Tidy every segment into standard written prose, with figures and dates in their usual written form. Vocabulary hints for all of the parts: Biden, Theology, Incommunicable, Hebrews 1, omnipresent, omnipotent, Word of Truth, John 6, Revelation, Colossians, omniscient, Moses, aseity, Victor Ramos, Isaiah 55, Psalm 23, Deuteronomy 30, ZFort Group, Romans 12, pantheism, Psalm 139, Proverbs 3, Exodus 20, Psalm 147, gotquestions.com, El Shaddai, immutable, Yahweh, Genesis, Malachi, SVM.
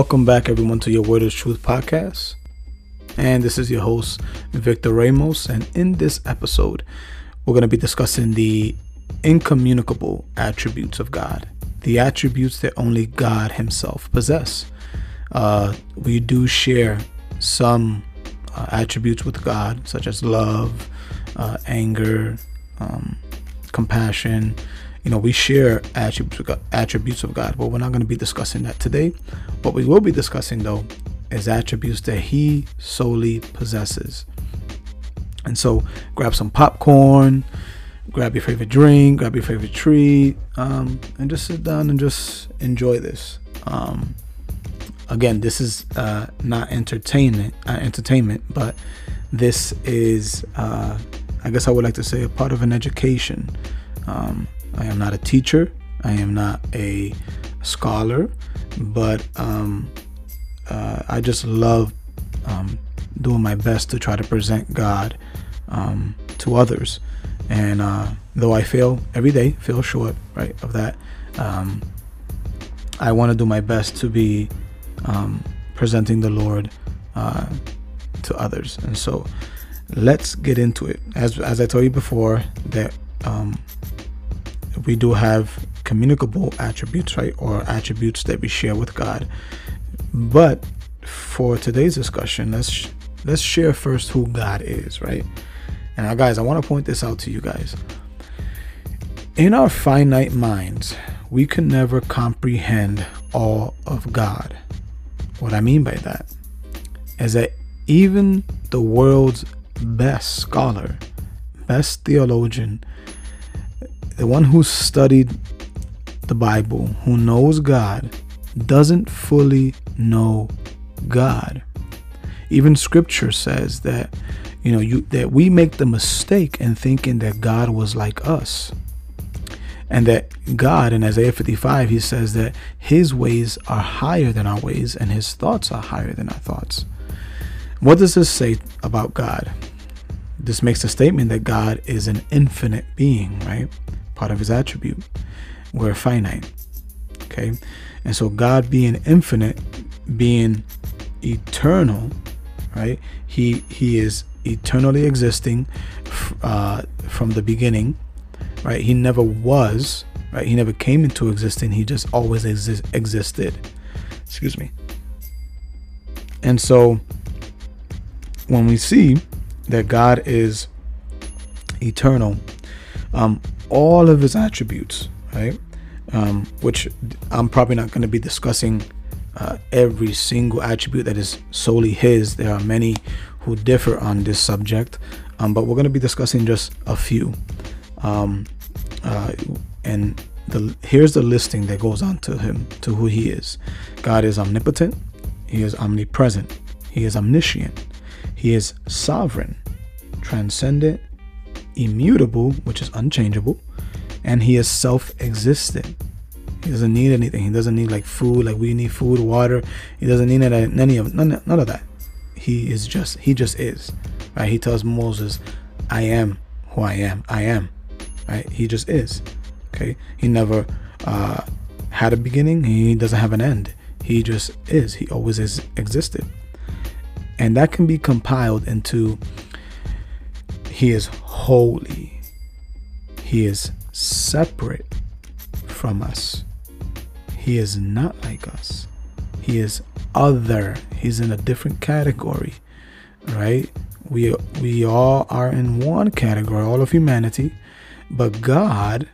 Welcome back, everyone, to your Word of Truth podcast. And this is your host, Victor Ramos. And in this episode, we're going to be discussing the incommunicable attributes of God, the attributes that only God Himself possesses. We do share some attributes with God, such as love, anger, compassion. You know, we share attributes of God, but we're not going to be discussing that today. What we will be discussing, though, is attributes that He solely possesses. And so grab some popcorn, grab your favorite drink, grab your favorite treat, and just sit down and just enjoy this. Again, this is not entertainment, but this is, I guess I would like to say, a part of an education. I am not a teacher. I am not a scholar, but I just love doing my best to try to present God to others. And though I fail every day, fail short, right, of that, I want to do my best to be presenting the Lord to others. And so let's get into it. As I told you before, that we do have communicable attributes, right, or attributes that we share with God. But for today's discussion, let's share first who God is, right? And now, guys, I want to point this out to you guys. In our finite minds, we can never comprehend all of God. What I mean by that is that even the world's best scholar, best theologian, the one who studied the Bible, who knows God, doesn't fully know God. Even Scripture says that, you know, that we make the mistake in thinking that God was like us, and that God, in Isaiah 55, He says that His ways are higher than our ways, and His thoughts are higher than our thoughts. What does this say about God? This makes the statement that God is an infinite being, right? Part of His attribute. We're finite, okay? And so God, being infinite, being eternal, right, he is eternally existing from the beginning, right? He never was, right? He never came into existence. He just always existed. Excuse me. And so when we see that God is eternal, all of His attributes, right? Which I'm probably not going to be discussing every single attribute that is solely His. There are many who differ on this subject, but we're going to be discussing just a few. And here's the listing that goes on to Him, to who He is. God is omnipotent. He is omnipresent. He is omniscient. He is sovereign, transcendent, immutable, which is unchangeable, and He is self-existent. He doesn't need anything. He doesn't need like food, like we need food, water. He doesn't need none of that. He just is, right? He tells Moses, "I am who I am. I am," right? He just is. Okay. He never had a beginning. He doesn't have an end. He just is. He always has existed, and that can be compiled into: He is holy. He is separate from us. He is not like us. He is other. He's in a different category, right? We all are in one category, all of humanity, but God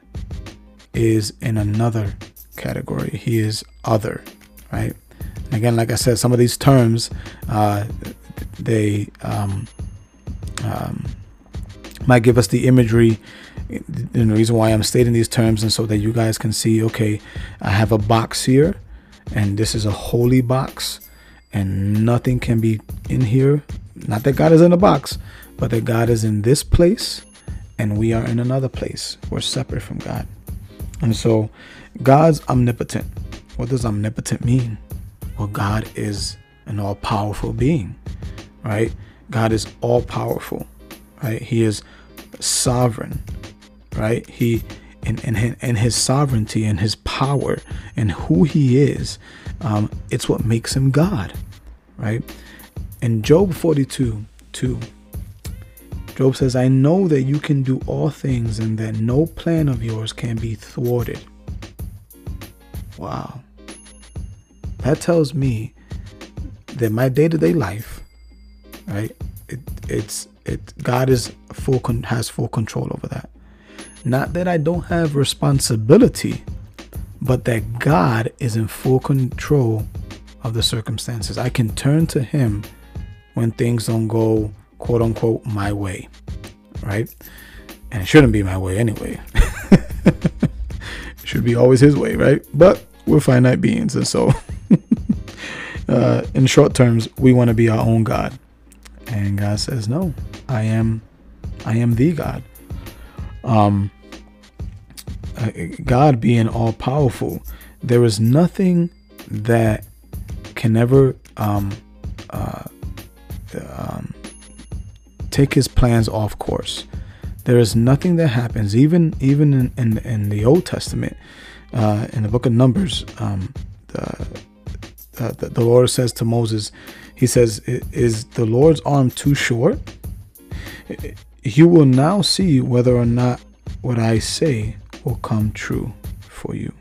is in another category. He is other, right? And again, like I said, some of these terms, they might give us the imagery, and the reason why I'm stating these terms, and so that you guys can see, okay, I have a box here, and this is a holy box, and nothing can be in here. Not that God is in a box, but that God is in this place, and we are in another place. We're separate from God. And so God's omnipotent. What does omnipotent mean? Well, God is an all-powerful being, right? God is all-powerful. Right? He is sovereign, right? He and his sovereignty and His power and who He is It's what makes him God, right? And Job 42:2, Job says, I know that you can do all things and that no plan of yours can be thwarted. Wow. That tells me that my day-to-day life, right? God is has full control over that. Not that I don't have responsibility, but that God is in full control of the circumstances. I can turn to him when things don't go, quote unquote, my way, right? And it shouldn't be my way anyway. It should be always his way, right? But we're finite beings, and so in short terms, we want to be our own God. And God says, no, I am the God. God being all powerful, there is nothing that can ever take his plans off course. There is nothing that happens, even in the Old Testament, in the book of Numbers, the Lord says to Moses, he says, is the Lord's arm too short? You will now see whether or not what I say will come true for you.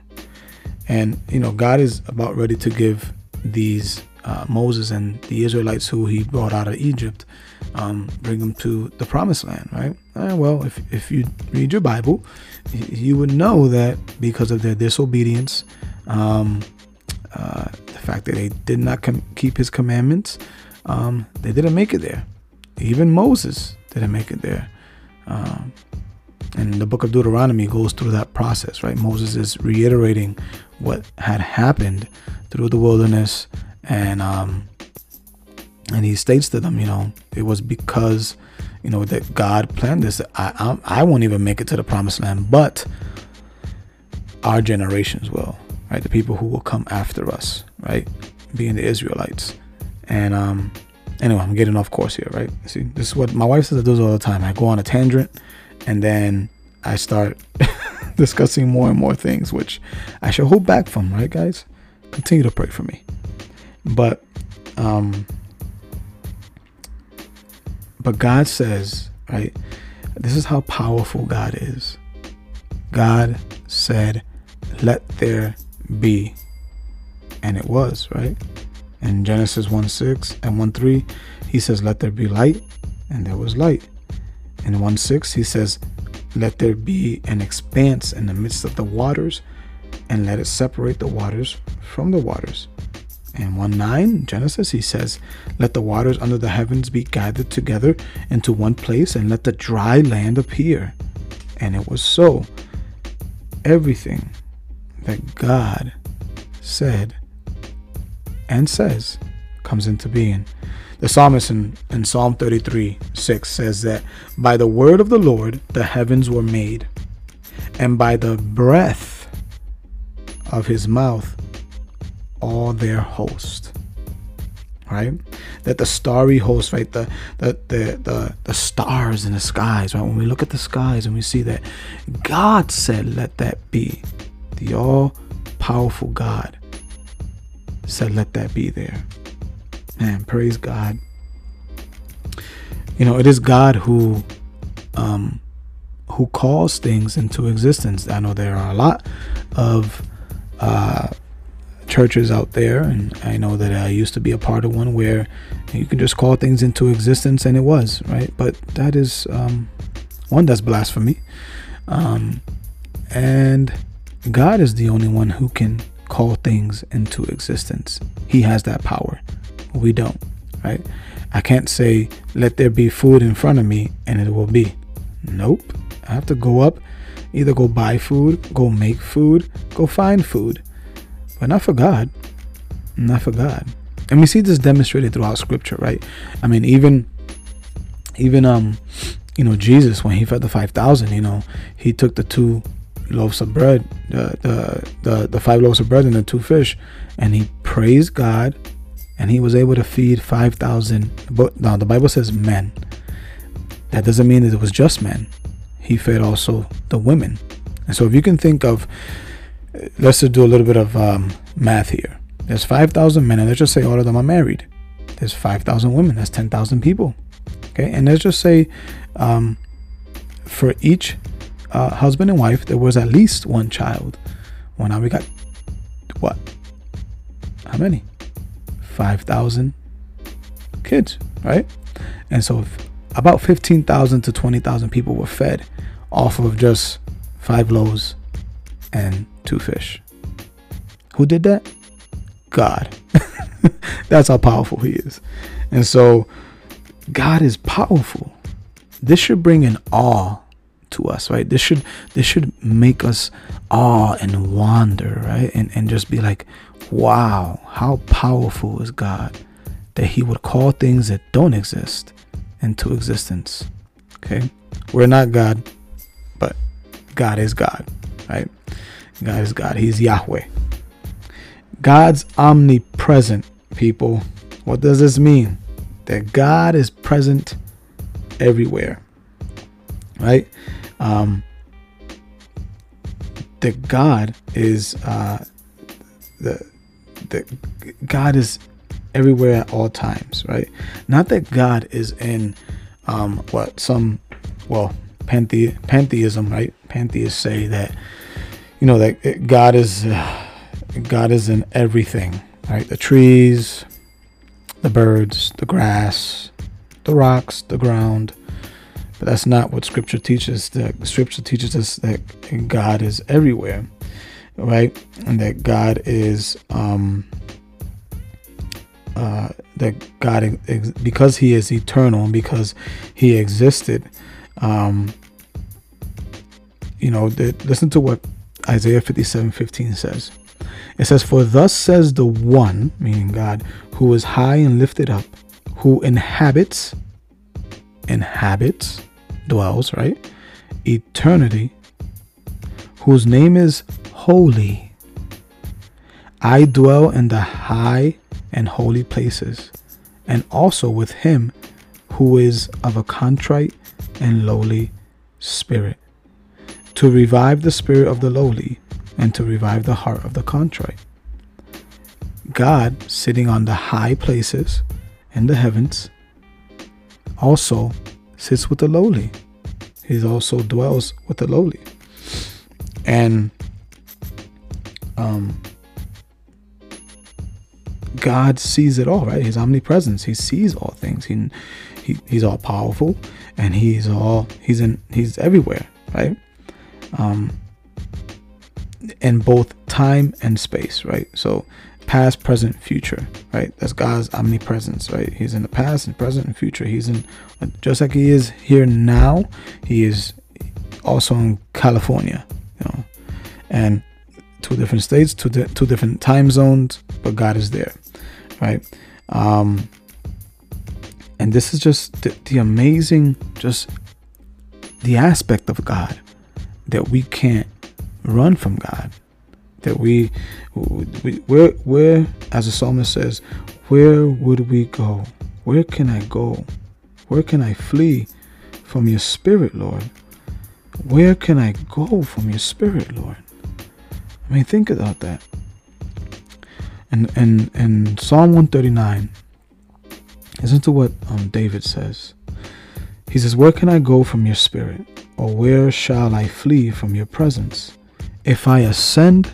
And, you know, God is about ready to give these Moses and the Israelites who he brought out of Egypt, bring them to the promised land, right? Well, if you read your Bible, you would know that because of their disobedience, the fact that they did not keep his commandments, they didn't make it there. Even Moses didn't make it there. And the book of Deuteronomy goes through that process, right? Moses is reiterating what had happened through the wilderness, and he states to them, you know, it was because, you know, that God planned this. I won't even make it to the promised land, but our generations will. Right, the people who will come after us, right, being the Israelites. And anyway, I'm getting off course here, right? See, this is what my wife says. I do this all the time. I go on a tangent, and then I start discussing more and more things, which I should hold back from, right, guys? Continue to pray for me. But God says, right, this is how powerful God is. God said, "Let there be," and it was, right? In Genesis 1:6 and 1:3, he says, "Let there be light," and there was light. In 1:6, he says, "Let there be an expanse in the midst of the waters, and let it separate the waters from the waters." In 1:9, Genesis, he says, "Let the waters under the heavens be gathered together into one place, and let the dry land appear." And it was so. Everything that God said and says comes into being. The psalmist in Psalm 33:6 says that by the word of the Lord the heavens were made, and by the breath of his mouth all their host. Right? That the starry host, right? The stars in the skies, right? When we look at the skies and we see that God said, "Let that be." The all-powerful God said, "Let that be there." Man, praise God. You know, it is God who calls things into existence. I know there are a lot of churches out there, and I know that I used to be a part of one where you can just call things into existence, and it was, right? But that is one, that's blasphemy, and God is the only one who can call things into existence. He has that power. We don't, right? I can't say, "Let there be food in front of me," and it will be. Nope. I have to go up, either go buy food, go make food, go find food. But not for God. Not for God. And we see this demonstrated throughout Scripture, right? I mean, even you know, Jesus, when he fed the 5,000, you know, he took the two loaves of bread, the five loaves of bread and the two fish, and he praised God, and he was able to feed 5,000. But now the Bible says men. That doesn't mean that it was just men. He fed also the women. And so if you can think of, let's just do a little bit of math here. There's 5,000 men, and let's just say all of them are married. There's 5,000 women. That's 10,000 people. Okay, and let's just say for each husband and wife, there was at least one child. Well, now we got what? How many? 5,000 kids, right? And so if about 15,000 to 20,000 people were fed off of just 5 loaves and 2 fish. Who did that? God. That's how powerful he is. And so God is powerful. This should bring an awe to us, right? This should make us awe and wonder, right? And just be like, wow, how powerful is God that he would call things that don't exist into existence. Okay, we're not God, but God is God, right? God is God. He's Yahweh. God's omnipresent, people. What does this mean? That God is present everywhere, right? That God is God is everywhere at all times, right? Not that God is in pantheism, right? Pantheists say that, you know, that God is in everything, right? The trees, the birds, the grass, the rocks, the ground. But that's not what scripture teaches. The scripture teaches us that God is everywhere, right? And that God is because he is eternal and because he existed. Listen to what Isaiah 57:15 says. It says, "For thus says the one," meaning God, "who is high and lifted up, who inhabits, dwells, right? Eternity, whose name is holy. I dwell in the high and holy places, and also with him who is of a contrite and lowly spirit, to revive the spirit of the lowly, and to revive the heart of the contrite." God sitting on the high places in the heavens also sits with the lowly. He also dwells with the lowly. And God sees it all, right? His omnipresence. He sees all things. He's all powerful, and he's everywhere, right? In both time and space, right? So past, present, future, right? That's God's omnipresence, right? He's in the past and present and future. He's in, just like he is here now, he is also in California, you know, and 2 different states, two different time zones, but God is there, right? And this is just the amazing, just the aspect of God that we can't run from God, that we're, as the psalmist says, where would we go? Where can I go? Where can I flee from your spirit, Lord? Where can I go from your spirit, Lord? I mean, think about that. And Psalm 139, listen to what David says. He says, "Where can I go from your spirit? Or where shall I flee from your presence? If I ascend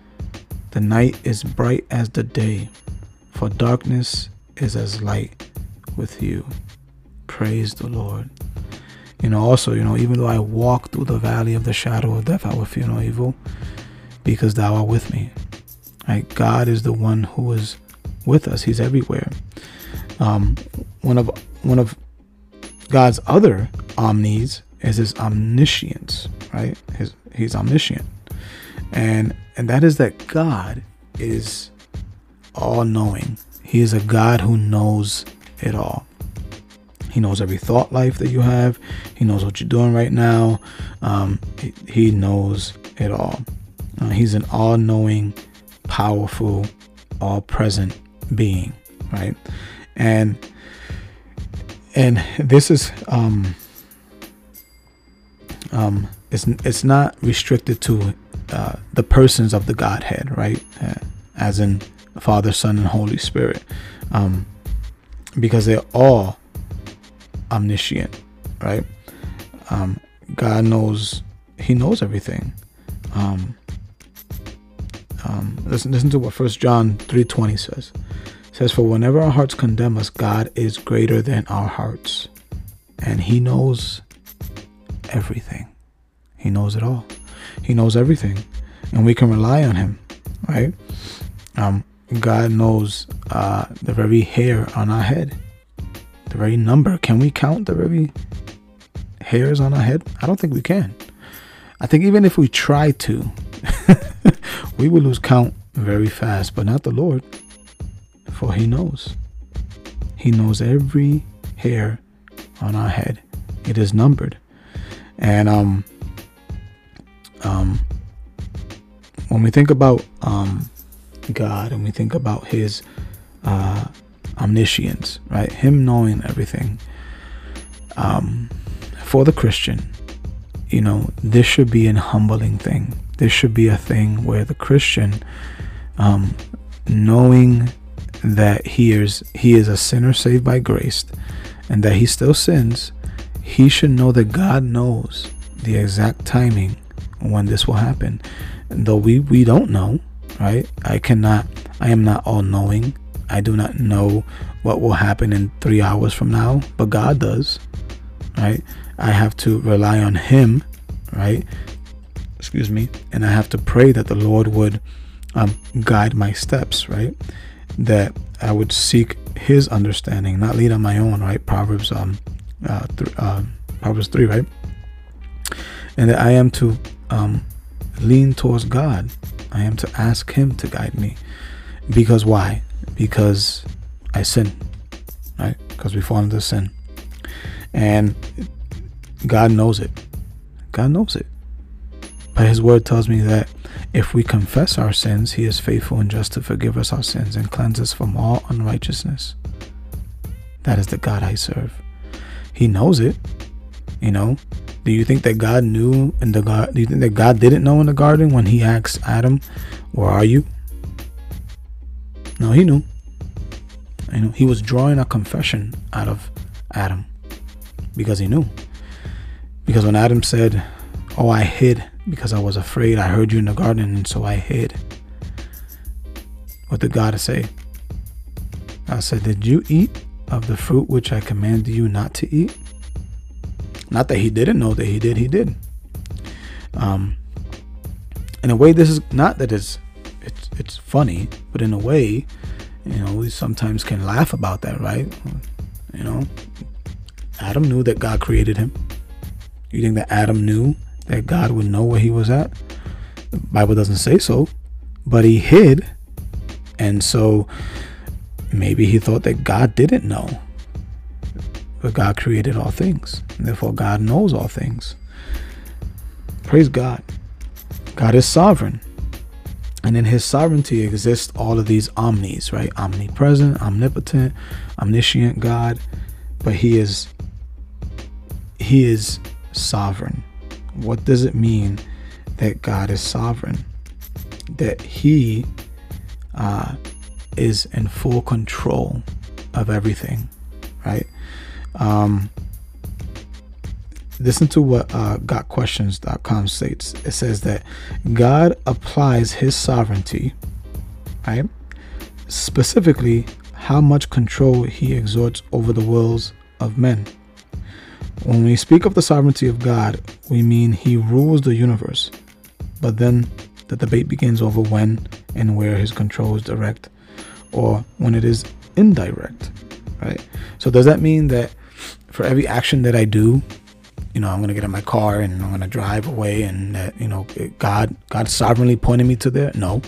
The night is bright as the day, for darkness is as light with you." Praise the Lord. You know, also, you know, even though I walk through the valley of the shadow of death, I will fear no evil, because thou art with me. Right? God is the one who is with us. He's everywhere. One of God's other omnis is his omniscience, right? He's omniscient. And that is that God is all-knowing. He is a God who knows it all. He knows every thought life that you have. He knows what you're doing right now. He knows it all. He's an all-knowing, powerful, all-present being, right? And this is it's not restricted to the persons of the Godhead, right? As in Father, Son, and Holy Spirit, because they're all omniscient, right? God knows; He knows everything. Listen to what 1 John 3:20 says. It says, "For whenever our hearts condemn us, God is greater than our hearts, and He knows everything. He knows it all. He knows everything, and we can rely on Him, right? God knows the very hair on our head, the very number. Can we count the very hairs on our head? I don't think we can. I think even if we try to, we would lose count very fast, but not the Lord, for He knows. He knows every hair on our head. It is numbered." And when we think about God, and we think about His omniscience, right? Him knowing everything. For the Christian, you know, this should be an humbling thing. This should be a thing where the Christian, knowing that he is a sinner saved by grace, and that he still sins, he should know that God knows the exact timing when this will happen. And though we don't know, right? I am not all knowing. I do not know what will happen in 3 hours from now, but God does, right? I have to rely on Him, right? Excuse me. And I have to pray that the Lord would guide my steps, right? That I would seek His understanding, not lead on my own, right? Proverbs 3, right? And that I am to lean towards God. I am to ask Him to guide me. Because why? Because I sin, right? Because we fall into sin. And God knows it. God knows it. But His word tells me that if we confess our sins, He is faithful and just to forgive us our sins and cleanse us from all unrighteousness. That is the God I serve. He knows it, you know. Do you think that God knew in the garden? Do you think that God didn't know in the garden when He asked Adam, "Where are you?" No, He knew. You know, He was drawing a confession out of Adam because He knew. Because when Adam said, "Oh, I hid because I was afraid. I heard you in the garden, and so I hid." What did God say? God said, "Did you eat of the fruit which I commanded you not to eat?" Not that He didn't know that He did. He did. In a way, this is not that it's funny, but in a way, you know, we sometimes can laugh about that, right? You know, Adam knew that God created him. You think that Adam knew that God would know where he was at? The Bible doesn't say so, but he hid, and so maybe he thought that God didn't know. But God created all things, and therefore God knows all things. Praise God. God is sovereign, and in His sovereignty exists all of these omnis, right? Omnipresent, omnipotent, omniscient God, but He is sovereign. What does it mean that God is sovereign? That He is in full control of everything, right? Listen to what gotquestions.com states. It says that God applies His sovereignty, right? Specifically, how much control He exerts over the wills of men. When we speak of the sovereignty of God, we mean He rules the universe. But then the debate begins over when and where His control is direct or when it is indirect, right? So does that mean that for every action that I do, you know, I'm going to get in my car and I'm going to drive away, and that, you know, God sovereignly pointed me to there? No,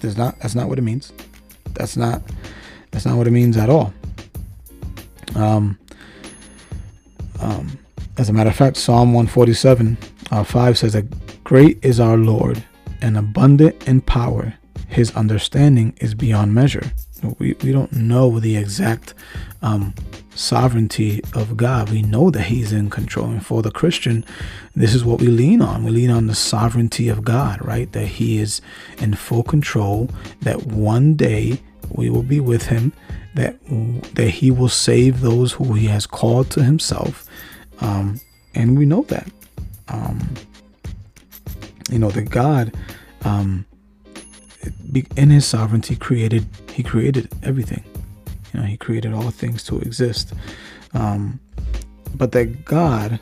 That's not what it means. That's not what it means at all. As a matter of fact, Psalm 147, 5 says that great is our Lord and abundant in power. His understanding is beyond measure. We don't know the exact sovereignty of God. We know that he's in control. And for the Christian, this is what we lean on. We lean on the sovereignty of God, right? That he is in full control, that one day we will be with him, that he will save those who he has called to himself. And we know that, that God, in his sovereignty he created everything. He created all things to exist. But that God,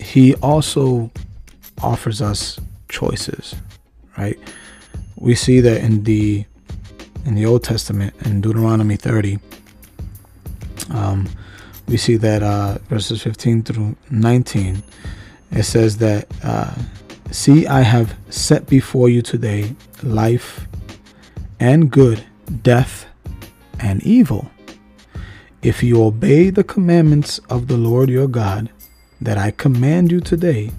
he also offers us choices, right? We see that in the Old Testament, in Deuteronomy 30, we see that verses 15 through 19, it says that, see, I have set before you today life and good, death and evil. If you obey the commandments of the Lord your God that I command you today,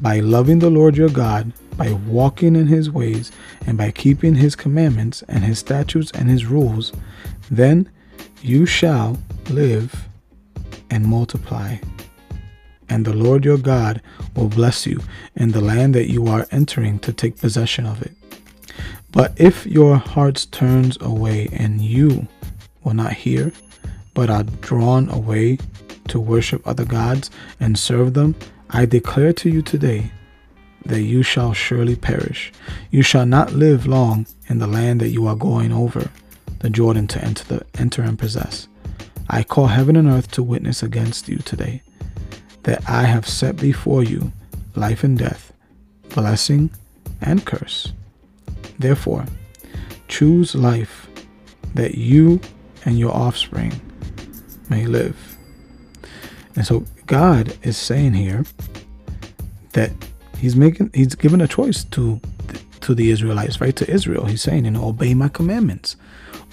by loving the Lord your God, by walking in his ways, and by keeping his commandments and his statutes and his rules, then you shall live and multiply, and the Lord your God will bless you in the land that you are entering to take possession of it. But if your hearts turns away and you will not hear, but are drawn away to worship other gods and serve them, I declare to you today that you shall surely perish. You shall not live long in the land that you are going over the Jordan to enter and possess. I call heaven and earth to witness against you today that I have set before you life and death, blessing and curse. Therefore, choose life that you and your offspring may live. And so God is saying here that he's given a choice to the Israelites, right? To Israel. He's saying, obey my commandments.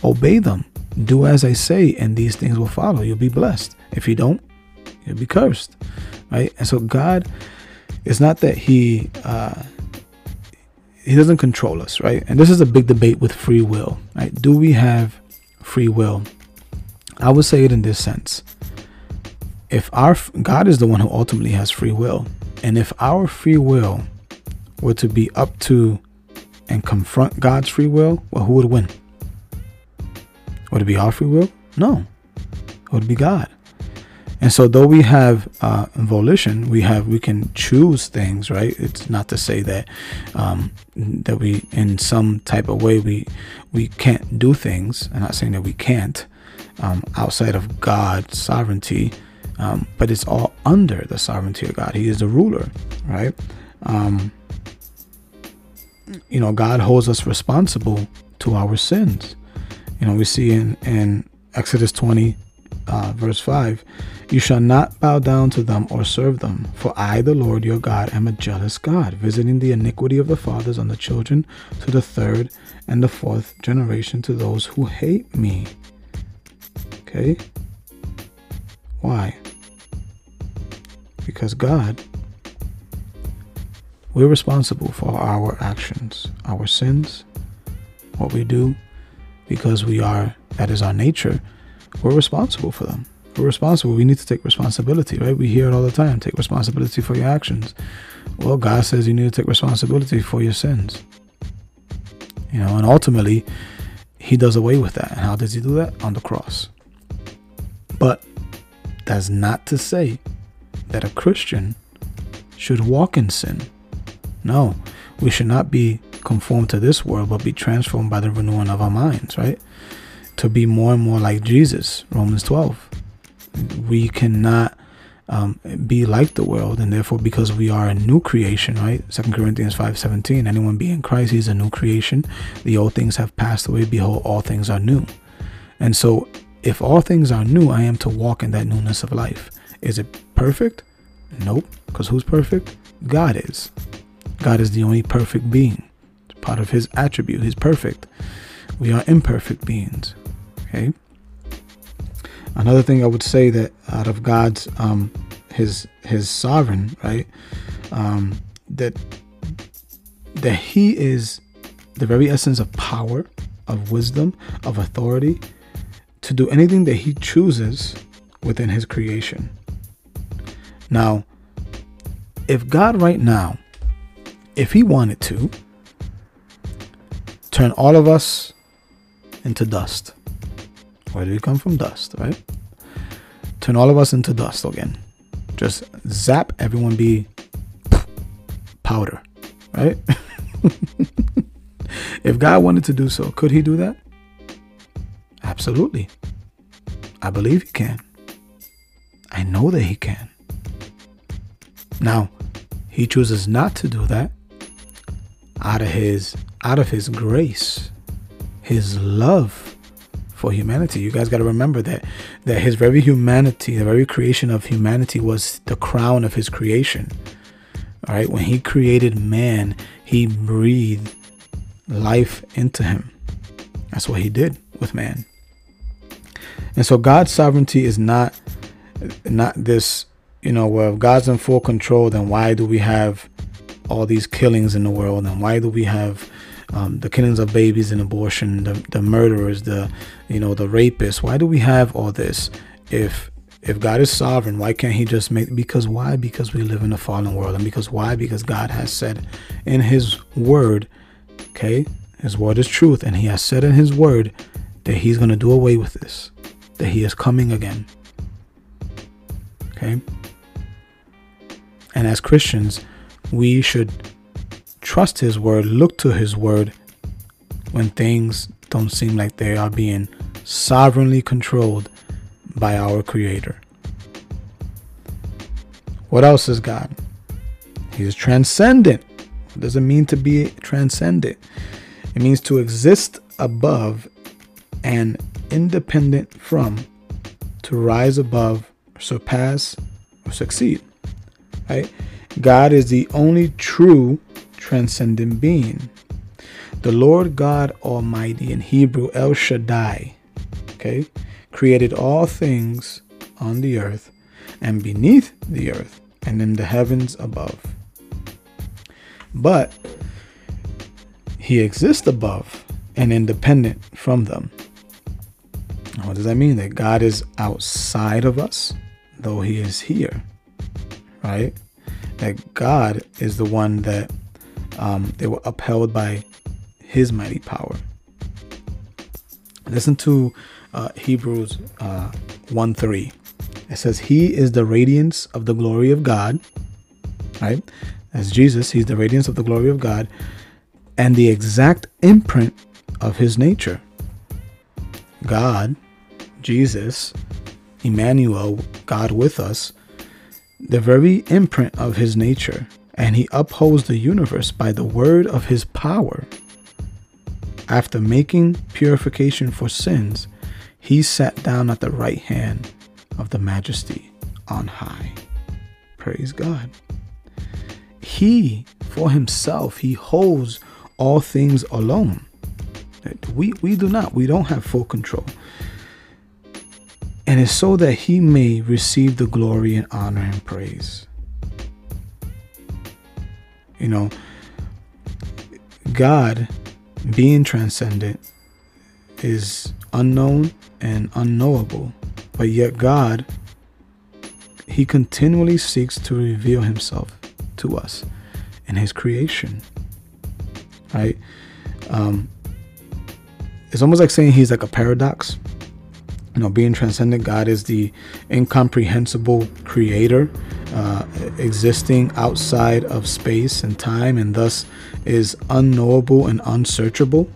Obey them. Do as I say, and these things will follow. You'll be blessed. If you don't, you'll be cursed, right? And so God, it's not that he doesn't control us, right? And this is a big debate with free will, right? Do we have free will? I would say it in this sense. If God is the one who ultimately has free will, and if our free will were to be up to and confront God's free will, well, who would win? Would it be our free will? No, it would be God. And so though we have volition, we can choose things, right? It's not to say that that we in some type of way we can't do things. I'm not saying that we can't outside of God's sovereignty, but it's all under the sovereignty of God. He is the ruler, right? God holds us responsible to our sins. We see in Exodus 20, verse 5, you shall not bow down to them or serve them, for I, the Lord your God, am a jealous God, visiting the iniquity of the fathers on the children to the third and the fourth generation to those who hate me. Okay? Why? Because God, we're responsible for our actions, our sins, what we do, because that is our nature. We're responsible for them. We're responsible. We need to take responsibility, right? We hear it all the time. Take responsibility for your actions. Well, God says you need to take responsibility for your sins. And ultimately, he does away with that. And how does he do that? On the cross. But that's not to say that a Christian should walk in sin. No, we should not be conformed to this world, but be transformed by the renewing of our minds, right? To be more and more like Jesus, Romans 12. We cannot be like the world, and therefore, because we are a new creation, right? Second Corinthians 5:17, anyone be in Christ, he's a new creation. The old things have passed away. Behold, all things are new. And so if all things are new, I am to walk in that newness of life. Is it perfect? Nope. Because who's perfect? God is. God is the only perfect being. It's part of his attribute. He's perfect. We are imperfect beings. Okay. Another thing I would say that out of God's his sovereign, right, that he is the very essence of power, of wisdom, of authority to do anything that he chooses within his creation. Now, if God right now, if he wanted to, turn all of us into dust. Where do we come from? Dust, right? Turn all of us into dust again. Just zap, everyone be powder, right? If God wanted to do so, could he do that? Absolutely. I believe he can. I know that he can. Now, he chooses not to do that out of his grace, his love for humanity. You guys got to remember that his very humanity, the very creation of humanity, was the crown of his creation. All right, when he created man, he breathed life into him. That's what he did with man. And so God's sovereignty is not this, you know, where if God's in full control, then why do we have all these killings in the world? And why do we have the killings of babies and abortion, the murderers, the rapists? Why do we have all this? If God is sovereign, why can't he just make? Because why? Because we live in a fallen world. And because why? Because God has said in his word, okay, his word is truth. And he has said in his word that he's going to do away with this, that he is coming again. Okay. And as Christians, we should trust his word, look to his word when things don't seem like they are being sovereignly controlled by our Creator. What else is God? He is transcendent. What does it mean to be transcendent? It means to exist above and independent from, to rise above, surpass, or succeed. Right? God is the only true transcendent being. The Lord God Almighty, in Hebrew, El Shaddai, okay, created all things on the earth and beneath the earth and in the heavens above. But he exists above and independent from them. What does that mean? That God is outside of us, though he is here, right? That God is the one that they were upheld by his mighty power. Listen to Hebrews 1:3. It says, he is the radiance of the glory of God, right? As Jesus, he's the radiance of the glory of God and the exact imprint of his nature. God, Jesus, Emmanuel, God with us, the very imprint of his nature, and he upholds the universe by the word of his power. After making purification for sins, he sat down at the right hand of the majesty on high. Praise God. He, for himself, he holds all things alone. We do not. We don't have full control. And it's so that he may receive the glory and honor and praise. You know, God being transcendent is unknown and unknowable, but yet God, he continually seeks to reveal himself to us in his creation, right? It's almost like saying he's like a paradox. You know, being transcendent, God is the incomprehensible creator, existing outside of space and time, and thus is unknowable and unsearchable.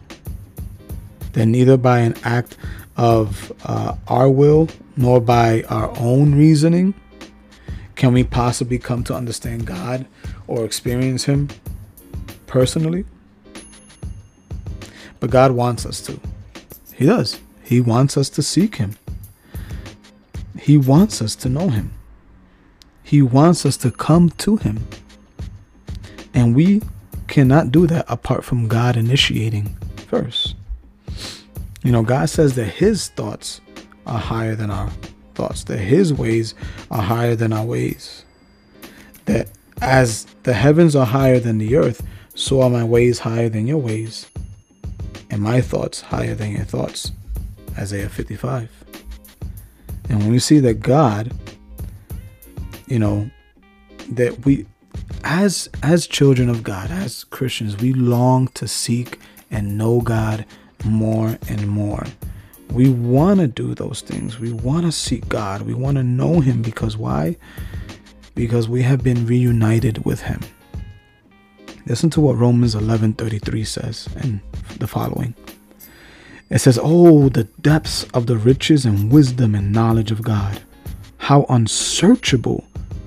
Then neither by an act of our will nor by our own reasoning can we possibly come to understand God or experience him personally. But God wants us to. He does. He wants us to seek him. He wants us to know him. He wants us to come to him. And we cannot do that apart from God initiating first. You know, God says that his thoughts are higher than our thoughts, that his ways are higher than our ways, that as the heavens are higher than the earth, so are my ways higher than your ways, and my thoughts higher than your thoughts. Isaiah 55. And when you see that God, you know, that we, as children of God, as Christians, we long to seek and know God more and more. We want to do those things. We want to seek God. We want to know him, because why? Because we have been reunited with him. Listen to what Romans 11:33 says, and the following. It says, "Oh, the depths of the riches and wisdom and knowledge of God. How unsearchable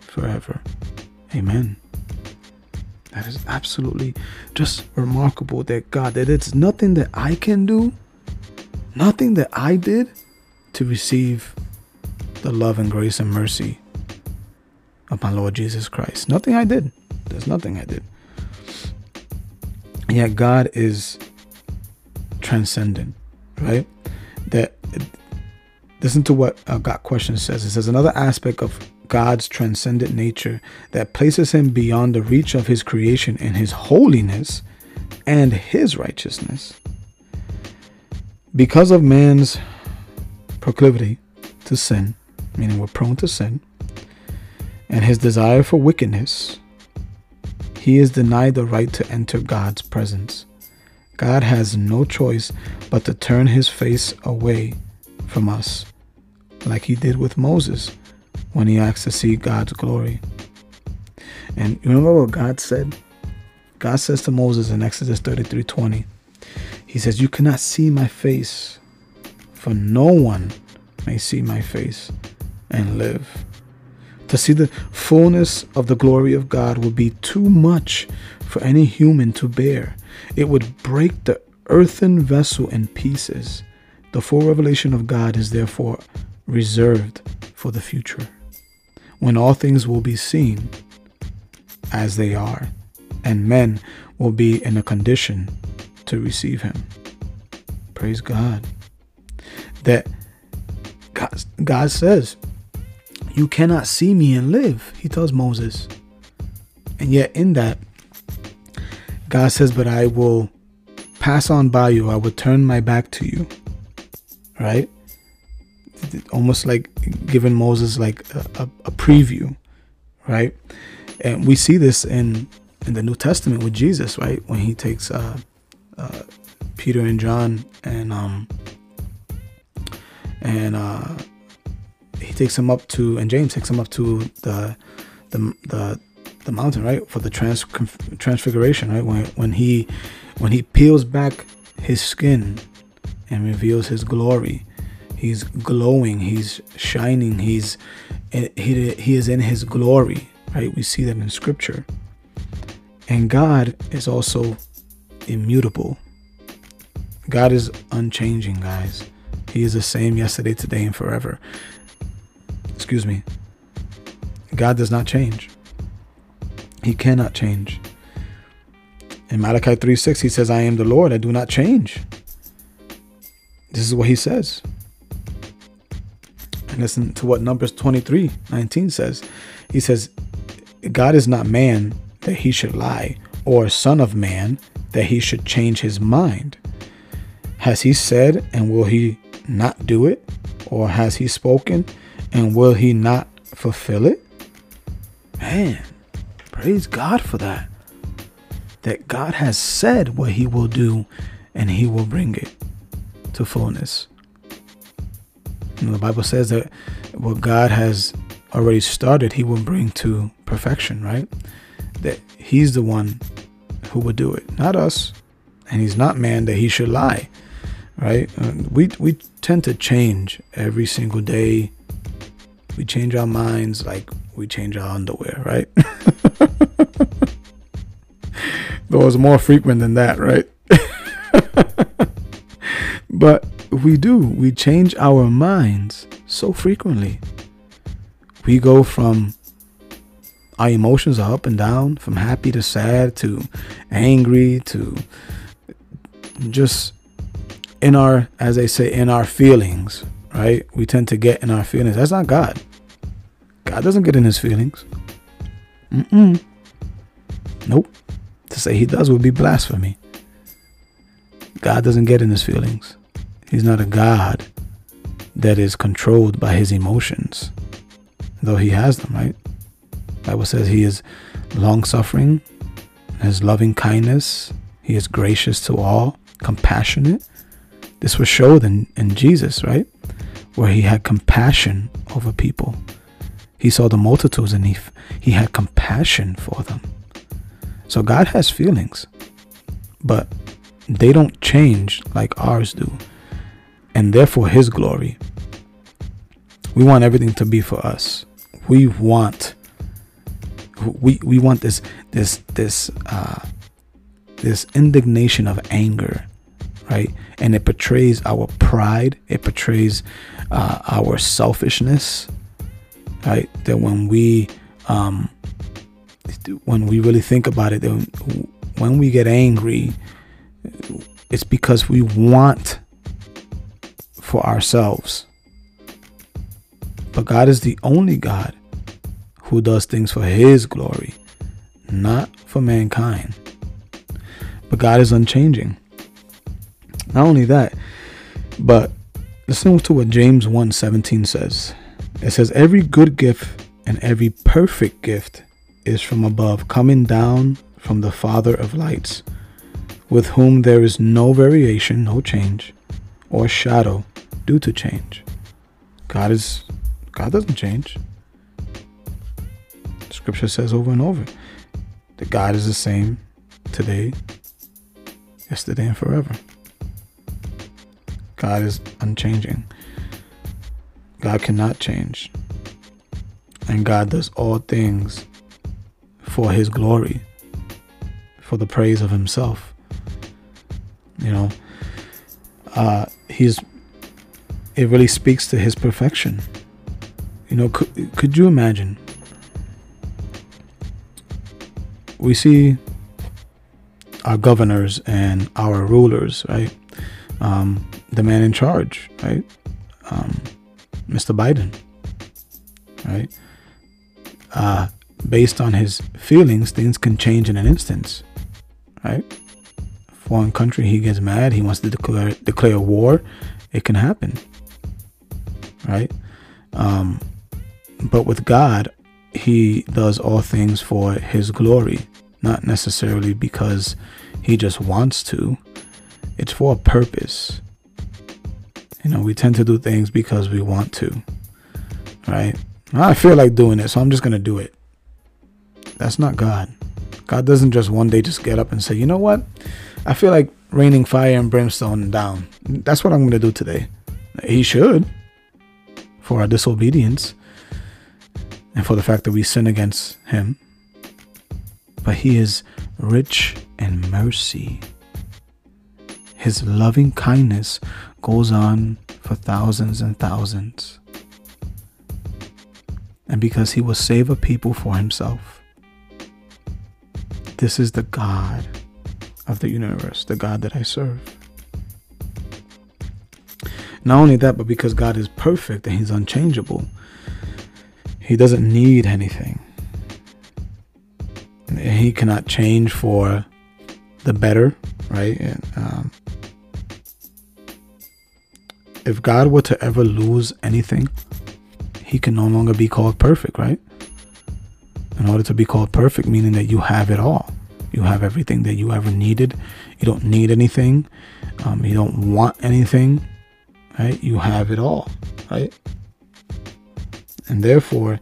forever." Amen. That is absolutely just remarkable, that God, that it's nothing that I can do, nothing that I did to receive the love and grace and mercy of my Lord Jesus Christ. Nothing I did. There's nothing I did. And yet God is transcendent, right? That, listen to what God Questions says. It says, another aspect of God's transcendent nature that places him beyond the reach of his creation in his holiness and his righteousness. Because of man's proclivity to sin, meaning we're prone to sin, and his desire for wickedness, he is denied the right to enter God's presence. God has no choice but to turn his face away from us, like he did with Moses when he asked to see God's glory. And you remember what God said? God says to Moses in Exodus 33:20, he says, "You cannot see my face, for no one may see my face and live." To see the fullness of the glory of God would be too much for any human to bear. It would break the earthen vessel in pieces. The full revelation of God is therefore reserved for the future, when all things will be seen as they are, and men will be in a condition to receive him. Praise God. That God says, "You cannot see me and live," he tells Moses. And yet in that, God says, "But I will pass on by you. I will turn my back to you." Right? Almost like giving Moses like a preview, right? And we see this in the New Testament with Jesus, right? When he takes Peter and John, and he takes him up to, and James takes him up to the mountain, right, for the transfiguration, right? When he peels back his skin and reveals his glory. He's glowing, he's shining, he is in his glory, right? We see that in scripture. And God is also immutable. God is unchanging, guys. He is the same yesterday, today, and forever. Excuse me. God does not change. He cannot change. In Malachi 3:6, he says, "I am the Lord, I do not change." This is what he says. And listen to what Numbers 23:19 says. He says, "God is not man that he should lie, or son of man that he should change his mind. Has he said, and will he not do it? Or has he spoken, and will he not fulfill it?" Man, praise God for that. That God has said what he will do, and he will bring it to fullness. You know, the Bible says that what God has already started, he will bring to perfection, right? That he's the one who would do it, not us. And he's not man that he should lie, right? We tend to change every single day. We change our minds like we change our underwear, right? Though it's more frequent than that, right? But we do. We change our minds so frequently. We go from, our emotions are up and down, from happy to sad to angry to just in our, as they say, in our feelings, right? We tend to get in our feelings. That's not God. God doesn't get in his feelings. Nope. To say he does would be blasphemy. God doesn't get in his feelings. He's not a God that is controlled by his emotions, though he has them, right? The Bible says he is long-suffering, his loving kindness. He is gracious to all, compassionate. This was showed in Jesus, right? Where he had compassion over people. He saw the multitudes and he had compassion for them. So God has feelings, but they don't change like ours do. And therefore his glory. We want everything to be for us. We want this indignation of anger, right? And it portrays our pride. It portrays our selfishness, right? That when we really think about it, when we get angry, it's because we want for ourselves. But God is the only God who does things for his glory, not for mankind. But God is unchanging. Not only that, but listen to what James 1:17 says. It says, every good gift and every perfect gift is from above, coming down from the Father of lights, with whom there is no variation, no change, or shadow due to change. God doesn't change. Scripture says over and over that God is the same today, yesterday, and forever. God is unchanging. God cannot change. And God does all things for his glory, for the praise of himself. You know, it really speaks to his perfection. You know, could you imagine? We see our governors and our rulers, right? The man in charge, right? Mr. Biden, right? Based on his feelings, things can change in an instant, right? Foreign country, he gets mad. He wants to declare war. It can happen, right? But with God, he does all things for his glory. Not necessarily because he just wants to. It's for a purpose. You know, we tend to do things because we want to, right? I feel like doing it, so I'm just going to do it. That's not God. God doesn't just one day just get up and say, you know what? I feel like raining fire and brimstone down. That's what I'm going to do today. He should, for our disobedience and for the fact that we sin against him. But he is rich in mercy. His loving kindness goes on for thousands and thousands. And because he will save a people for himself. This is the God of the universe, the God that I serve. Not only that, but because God is perfect and he's unchangeable, he doesn't need anything. He cannot change for the better, right? And, if God were to ever lose anything, he can no longer be called perfect, right? In order to be called perfect, meaning that you have it all. You have everything that you ever needed. You don't need anything. You don't want anything, right? You have it all, right? And therefore,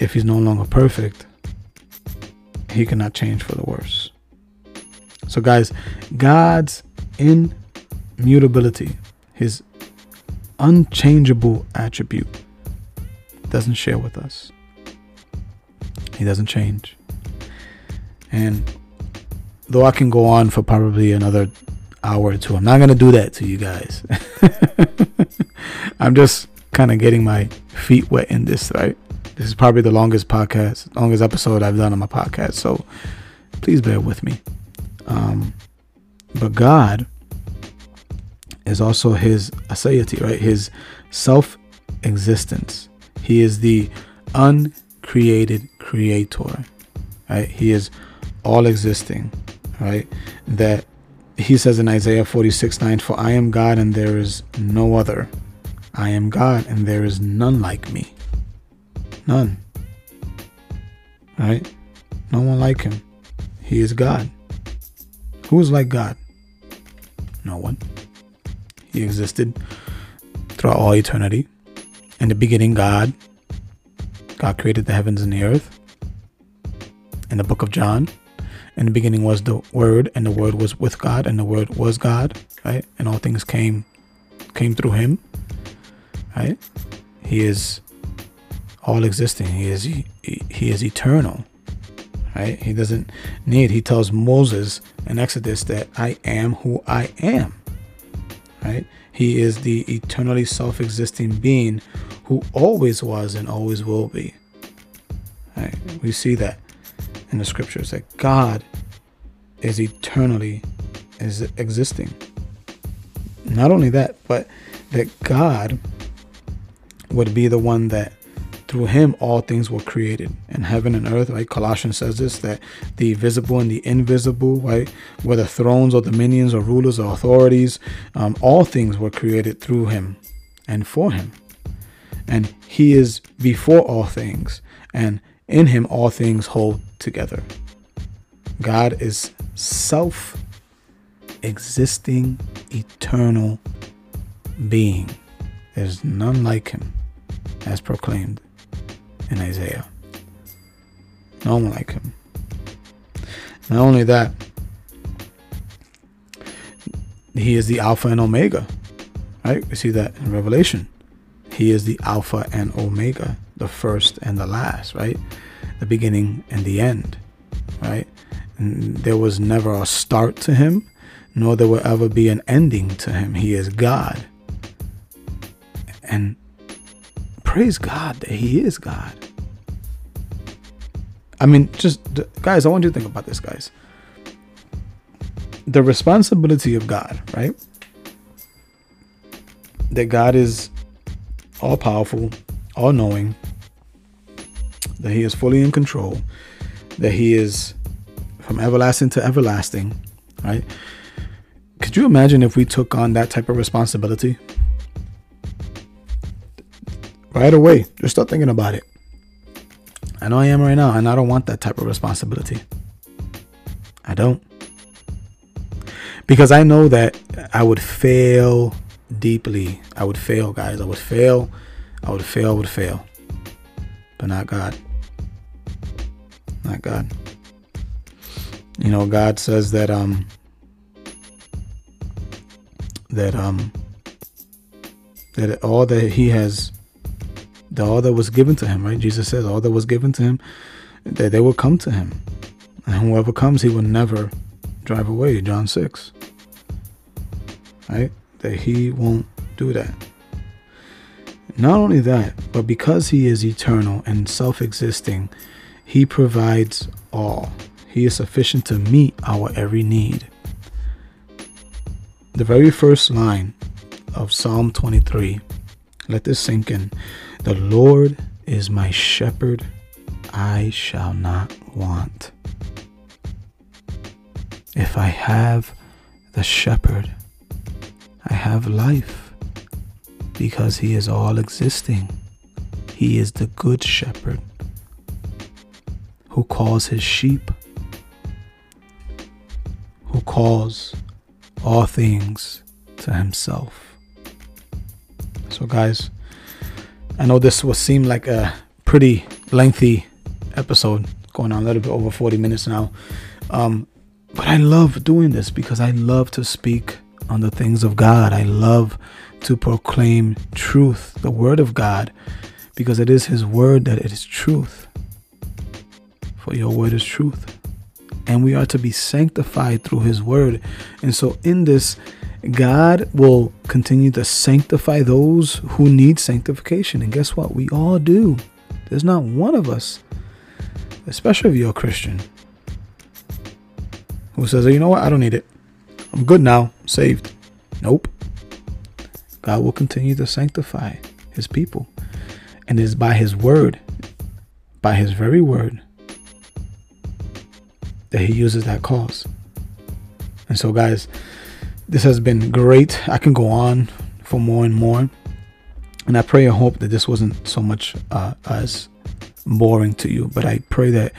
if he's no longer perfect, he cannot change for the worse. So guys, God's immutability, his unchangeable attribute, doesn't share with us. He doesn't change. And though I can go on for probably another hour or two, I'm not going to do that to you guys. I'm just kind of getting my feet wet in this, right? This is probably the longest episode I've done on my podcast. So please bear with me. But God is also his aseity, right? His self-existence. He is the uncreated creator, right? He is all existing, right? That he says in Isaiah 46:9, for I am God and there is no other. I am God and there is none like me. None. Right? No one like him. He is God. Who is like God? No one. He existed throughout all eternity. In the beginning, God created the heavens and the earth. In the book of John, in the beginning was the Word, and the Word was with God, and the Word was God, right? And all things came through him, right? He is all existing. He is eternal, right? He doesn't need. He tells Moses in Exodus that I am who I am, right? He is the eternally self-existing being who always was and always will be, right? We see that in the scriptures, that God is eternally existing. Not only that, but that God would be the one that through him all things were created in heaven and earth, right? Colossians says this, that the visible and the invisible, right, whether thrones or dominions or rulers or authorities, all things were created through him and for him, and he is before all things, and in him all things hold together. God is self-existing, eternal being. There's none like him, as proclaimed in Isaiah. No one like him. Not only that, he is the Alpha and Omega, right? We see that in Revelation. He is the Alpha and Omega, the first and the last, right? The beginning and the end, right? And there was never a start to him, nor there will ever be an ending to him. He is God. And praise God that he is God. I mean, just guys, I want you to think about this, guys. The responsibility of God, right? That God is all powerful, all knowing, that he is fully in control, that he is from everlasting to everlasting, right? Could you imagine if we took on that type of responsibility? Right away, just start thinking about it. I know I am right now, and I don't want that type of responsibility. I don't. Because I know that I would fail deeply. I would fail, guys. I would fail. But not God. Not God. You know, God says that that all that he has, all that was given to him, right? Jesus says all that was given to him, that they will come to him. And whoever comes, he will never drive away. John 6. Right? That he won't do that. Not only that, but because he is eternal and self-existing, he provides all. He is sufficient to meet our every need. The very first line of Psalm 23, let this sink in. The Lord is my shepherd, I shall not want. If I have the shepherd, I have life. Because he is all existing. He is the good shepherd who calls his sheep, who calls all things to himself. So guys, I know this will seem like a pretty lengthy episode, going on a little bit over 40 minutes now. But I love doing this because I love to speak on the things of God. I love to proclaim truth, the word of God, because it is his word that it is truth. For your word is truth. And we are to be sanctified through his word. And so in this, God will continue to sanctify those who need sanctification. And guess what? We all do. There's not one of us, especially if you're a Christian, who says, you know what? I don't need it. I'm good now. I'm saved. Nope. God will continue to sanctify his people. And it is by his word, by his very word, that he uses that cause. And so, guys, this has been great. I can go on for more and more. And I pray and hope that this wasn't so much as boring to you. But I pray that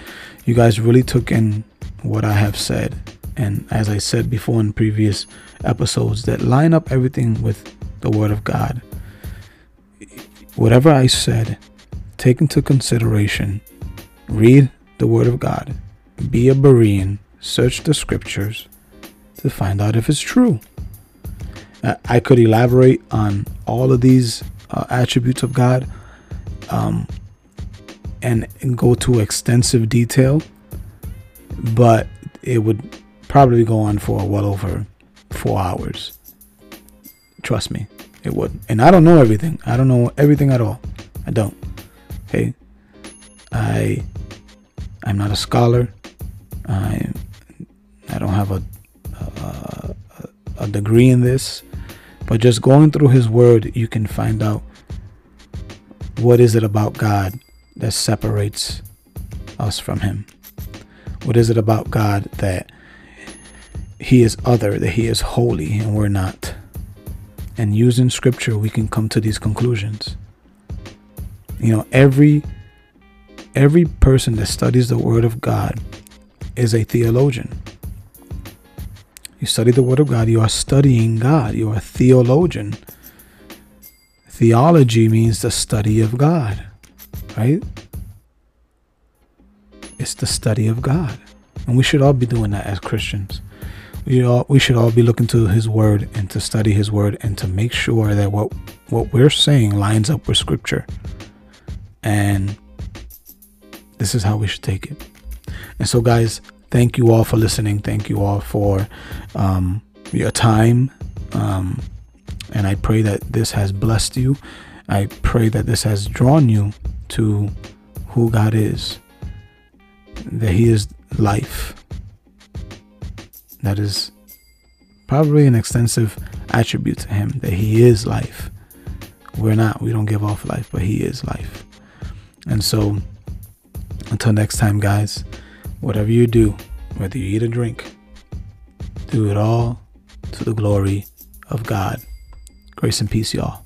you guys really took in what I have said. And as I said before in previous episodes, that line up everything with the word of God. Whatever I said, take into consideration. Read the word of God. Be a Berean. Search the scriptures to find out if it's true. I could elaborate on all of these attributes of God and go to extensive detail, but it would probably go on for well over 4 hours. Trust me, it would. And I don't know everything. I don't know everything at all. I don't. Hey, I'm not a scholar. I don't have a degree in this, but just going through his word, you can find out what is it about God that separates us from him. What is it about God that he is other, that he is holy and we're not? And using scripture, we can come to these conclusions. You know, every person that studies the word of God is a theologian. You study the word of God, you are studying God. You are a theologian. Theology means the study of God, right? It's the study of God. And we should all be doing that as Christians. We should all be looking to his word and to study his word and to make sure that what we're saying lines up with scripture. And this is how we should take it. And so, guys, thank you all for listening. Thank you all for your time. And I pray that this has blessed you. I pray that this has drawn you to who God is. That he is life. That is probably an extensive attribute to him. That he is life. We're not. We don't give off life, but he is life. And so, until next time, guys, whatever you do, whether you eat or drink, do it all to the glory of God. Grace and peace, y'all.